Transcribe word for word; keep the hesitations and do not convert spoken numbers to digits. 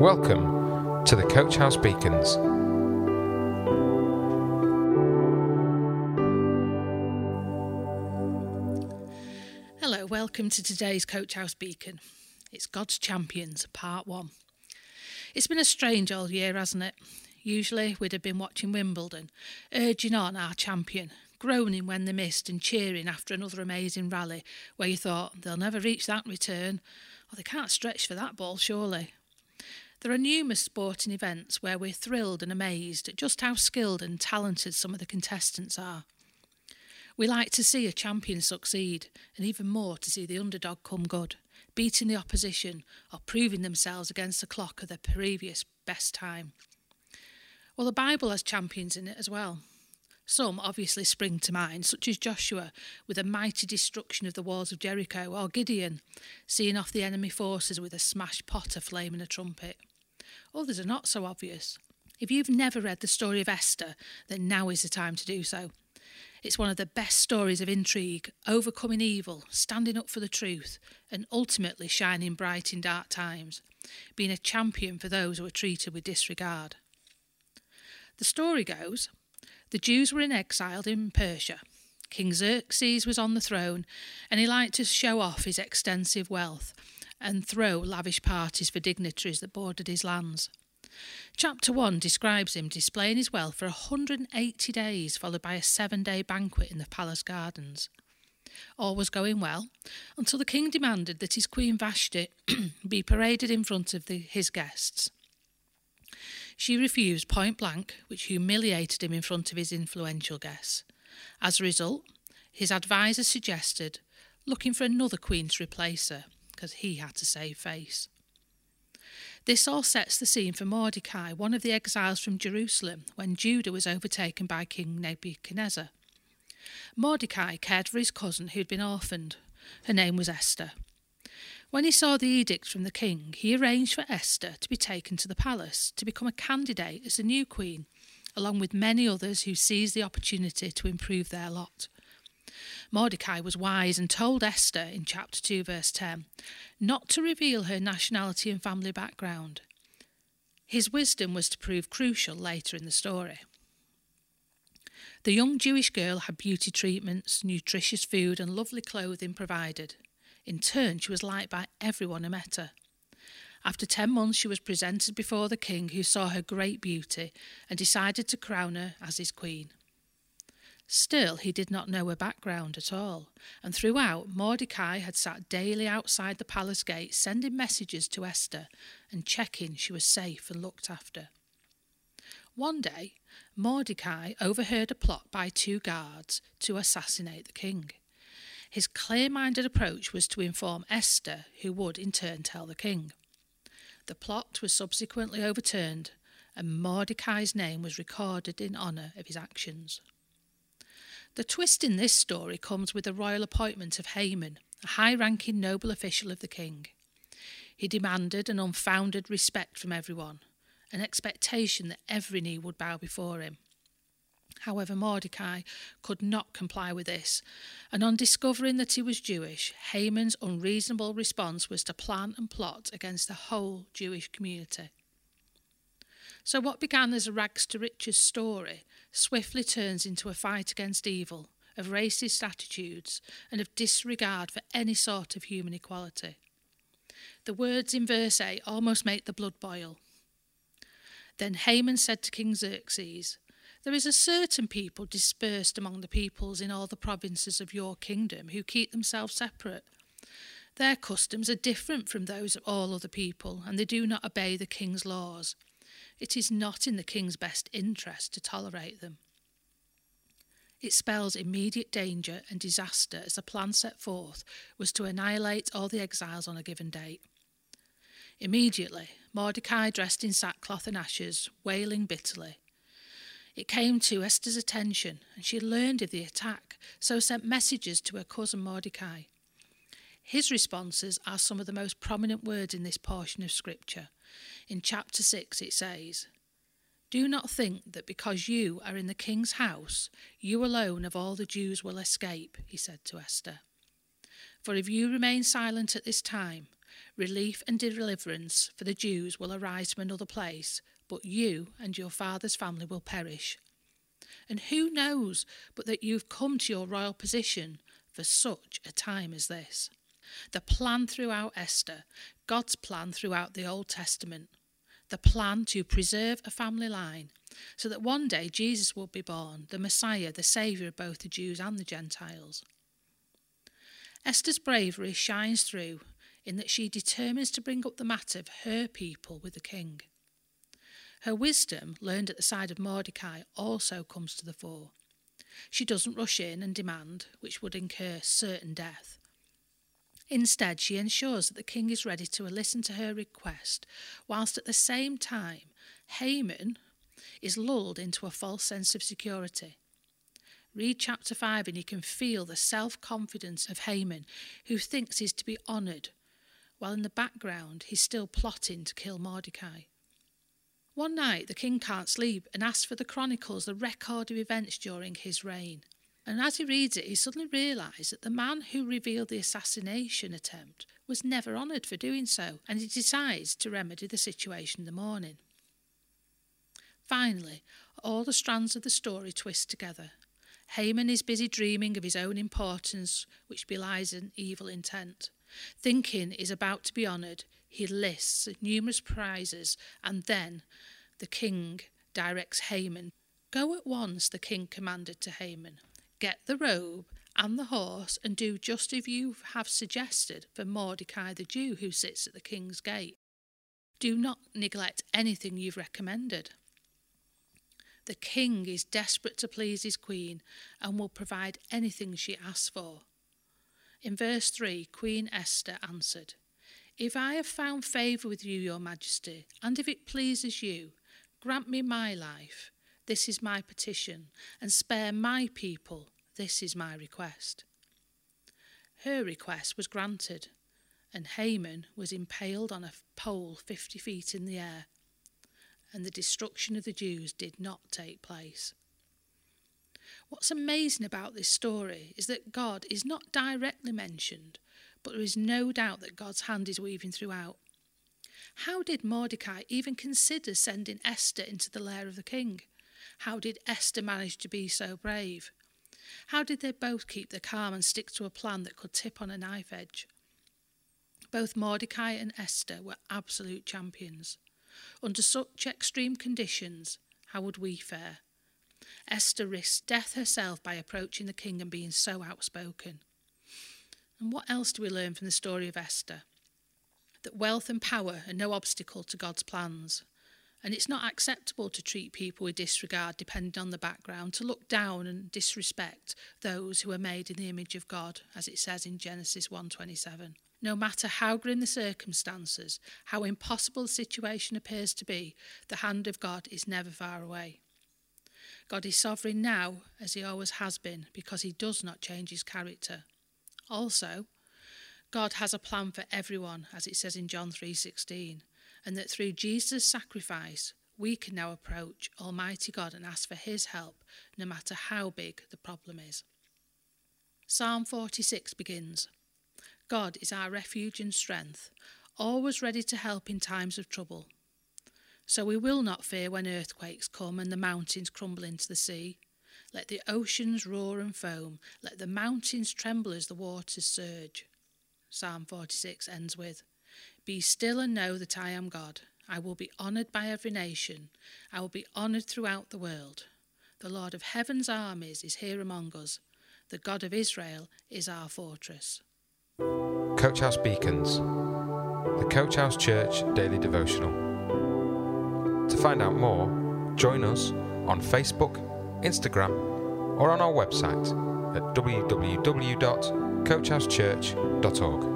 Welcome to the Coach House Beacons. Hello, welcome to today's Coach House Beacon. It's God's Champions, part one. It's been a strange old year, hasn't it? Usually we'd have been watching Wimbledon, urging on our champion, groaning when they missed and cheering after another amazing rally where you thought, they'll never reach that return, or they can't stretch for that ball, surely. There are numerous sporting events where we're thrilled and amazed at just how skilled and talented some of the contestants are. We like to see a champion succeed, and even more to see the underdog come good, beating the opposition or proving themselves against the clock of their previous best time. Well, the Bible has champions in it as well. Some obviously spring to mind, such as Joshua with a mighty destruction of the walls of Jericho, or Gideon seeing off the enemy forces with a smashed pot, a flame and a trumpet. Others are not so obvious. If you've never read the story of Esther, then now is the time to do so. It's one of the best stories of intrigue, overcoming evil, standing up for the truth, and ultimately shining bright in dark times, being a champion for those who are treated with disregard. The story goes, the Jews were in exile in Persia. King Xerxes was on the throne, and he liked to show off his extensive wealth and throw lavish parties for dignitaries that bordered his lands. Chapter one describes him displaying his wealth for one hundred eighty days, followed by a seven-day banquet in the palace gardens. All was going well, until the king demanded that his queen Vashti be paraded in front of the, his guests. She refused point blank, which humiliated him in front of his influential guests. As a result, his advisers suggested looking for another queen to replace her, because he had to save face. This all sets the scene for Mordecai, one of the exiles from Jerusalem, when Judah was overtaken by King Nebuchadnezzar. Mordecai cared for his cousin who'd been orphaned. Her name was Esther. When he saw the edict from the king, he arranged for Esther to be taken to the palace to become a candidate as the new queen, along with many others who seized the opportunity to improve their lot. Mordecai was wise and told Esther in chapter two, verse ten, not to reveal her nationality and family background. His wisdom was to prove crucial later in the story. The young Jewish girl had beauty treatments, nutritious food, and lovely clothing provided. In turn, she was liked by everyone who met her. After ten months, she was presented before the king, who saw her great beauty and decided to crown her as his queen. Still, he did not know her background at all, and throughout, Mordecai had sat daily outside the palace gate, sending messages to Esther and checking she was safe and looked after. One day, Mordecai overheard a plot by two guards to assassinate the king. His clear-minded approach was to inform Esther, who would in turn tell the king. The plot was subsequently overturned, and Mordecai's name was recorded in honour of his actions. The twist in this story comes with the royal appointment of Haman, a high-ranking noble official of the king. He demanded an unfounded respect from everyone, an expectation that every knee would bow before him. However, Mordecai could not comply with this, and on discovering that he was Jewish, Haman's unreasonable response was to plan and plot against the whole Jewish community. So what began as a rags-to-riches story swiftly turns into a fight against evil, of racist attitudes, and of disregard for any sort of human equality. The words in verse eight almost make the blood boil. Then Haman said to King Xerxes, "There is a certain people dispersed among the peoples in all the provinces of your kingdom who keep themselves separate. Their customs are different from those of all other people, and they do not obey the king's laws. It is not in the king's best interest to tolerate them." It spells immediate danger and disaster, as the plan set forth was to annihilate all the exiles on a given date. Immediately, Mordecai dressed in sackcloth and ashes, wailing bitterly. It came to Esther's attention, and she learned of the attack, so sent messages to her cousin Mordecai. His responses are some of the most prominent words in this portion of Scripture. In chapter six it says, "Do not think that because you are in the king's house, you alone of all the Jews will escape," he said to Esther. "For if you remain silent at this time, Relief and deliverance for the Jews will arise from another place, but you and your father's family will perish. And who knows but that you've come to your royal position for such a time as this? The plan throughout Esther, God's plan throughout the Old Testament, the plan to preserve a family line so that one day Jesus will be born, the Messiah, the Saviour of both the Jews and the Gentiles. Esther's bravery shines through in that she determines to bring up the matter of her people with the king. Her wisdom, learned at the side of Mordecai, also comes to the fore. She doesn't rush in and demand, which would incur certain death. Instead, she ensures that the king is ready to listen to her request, whilst at the same time, Haman is lulled into a false sense of security. Read chapter five and you can feel the self-confidence of Haman, who thinks he's to be honoured, while in the background he's still plotting to kill Mordecai. One night the king can't sleep and asks for the chronicles, the record of events during his reign. And as he reads it, he suddenly realises that the man who revealed the assassination attempt was never honoured for doing so, and he decides to remedy the situation in the morning. Finally, all the strands of the story twist together. Haman is busy dreaming of his own importance, which belies an evil intent. Thinking he's about to be honoured, he lists numerous prizes, and then the king directs Haman. Go at once, the king commanded to Haman. Get the robe and the horse and do just as you have suggested for Mordecai the Jew who sits at the king's gate. Do not neglect anything you've recommended. The king is desperate to please his queen and will provide anything she asks for. In verse three, Queen Esther answered, "If I have found favour with you, your majesty, and if it pleases you, grant me my life. This is my petition, and spare my people. This is my request." Her request was granted, and Haman was impaled on a pole fifty feet in the air, and the destruction of the Jews did not take place. What's amazing about this story is that God is not directly mentioned, but there is no doubt that God's hand is weaving throughout. How did Mordecai even consider sending Esther into the lair of the king? How did Esther manage to be so brave? How did they both keep their calm and stick to a plan that could tip on a knife edge? Both Mordecai and Esther were absolute champions. Under such extreme conditions, how would we fare? Esther risked death herself by approaching the king and being so outspoken. And what else do we learn from the story of Esther? That wealth and power are no obstacle to God's plans. And it's not acceptable to treat people with disregard, depending on the background, to look down and disrespect those who are made in the image of God, as it says in Genesis one twenty-seven. No matter how grim the circumstances, how impossible the situation appears to be, the hand of God is never far away. God is sovereign now, as he always has been, because he does not change his character. Also, God has a plan for everyone, as it says in John three sixteen. And that through Jesus' sacrifice, we can now approach Almighty God and ask for his help, no matter how big the problem is. Psalm forty-six begins, "God is our refuge and strength, always ready to help in times of trouble. So we will not fear when earthquakes come and the mountains crumble into the sea. Let the oceans roar and foam, let the mountains tremble as the waters surge." Psalm forty-six ends with, "Be still and know that I am God. I will be honoured by every nation. I will be honoured throughout the world. The Lord of heaven's armies is here among us. The God of Israel is our fortress." Coach House Beacons, the Coach House Church Daily Devotional. To find out more, join us on Facebook, Instagram, or on our website at w w w dot coach house church dot org.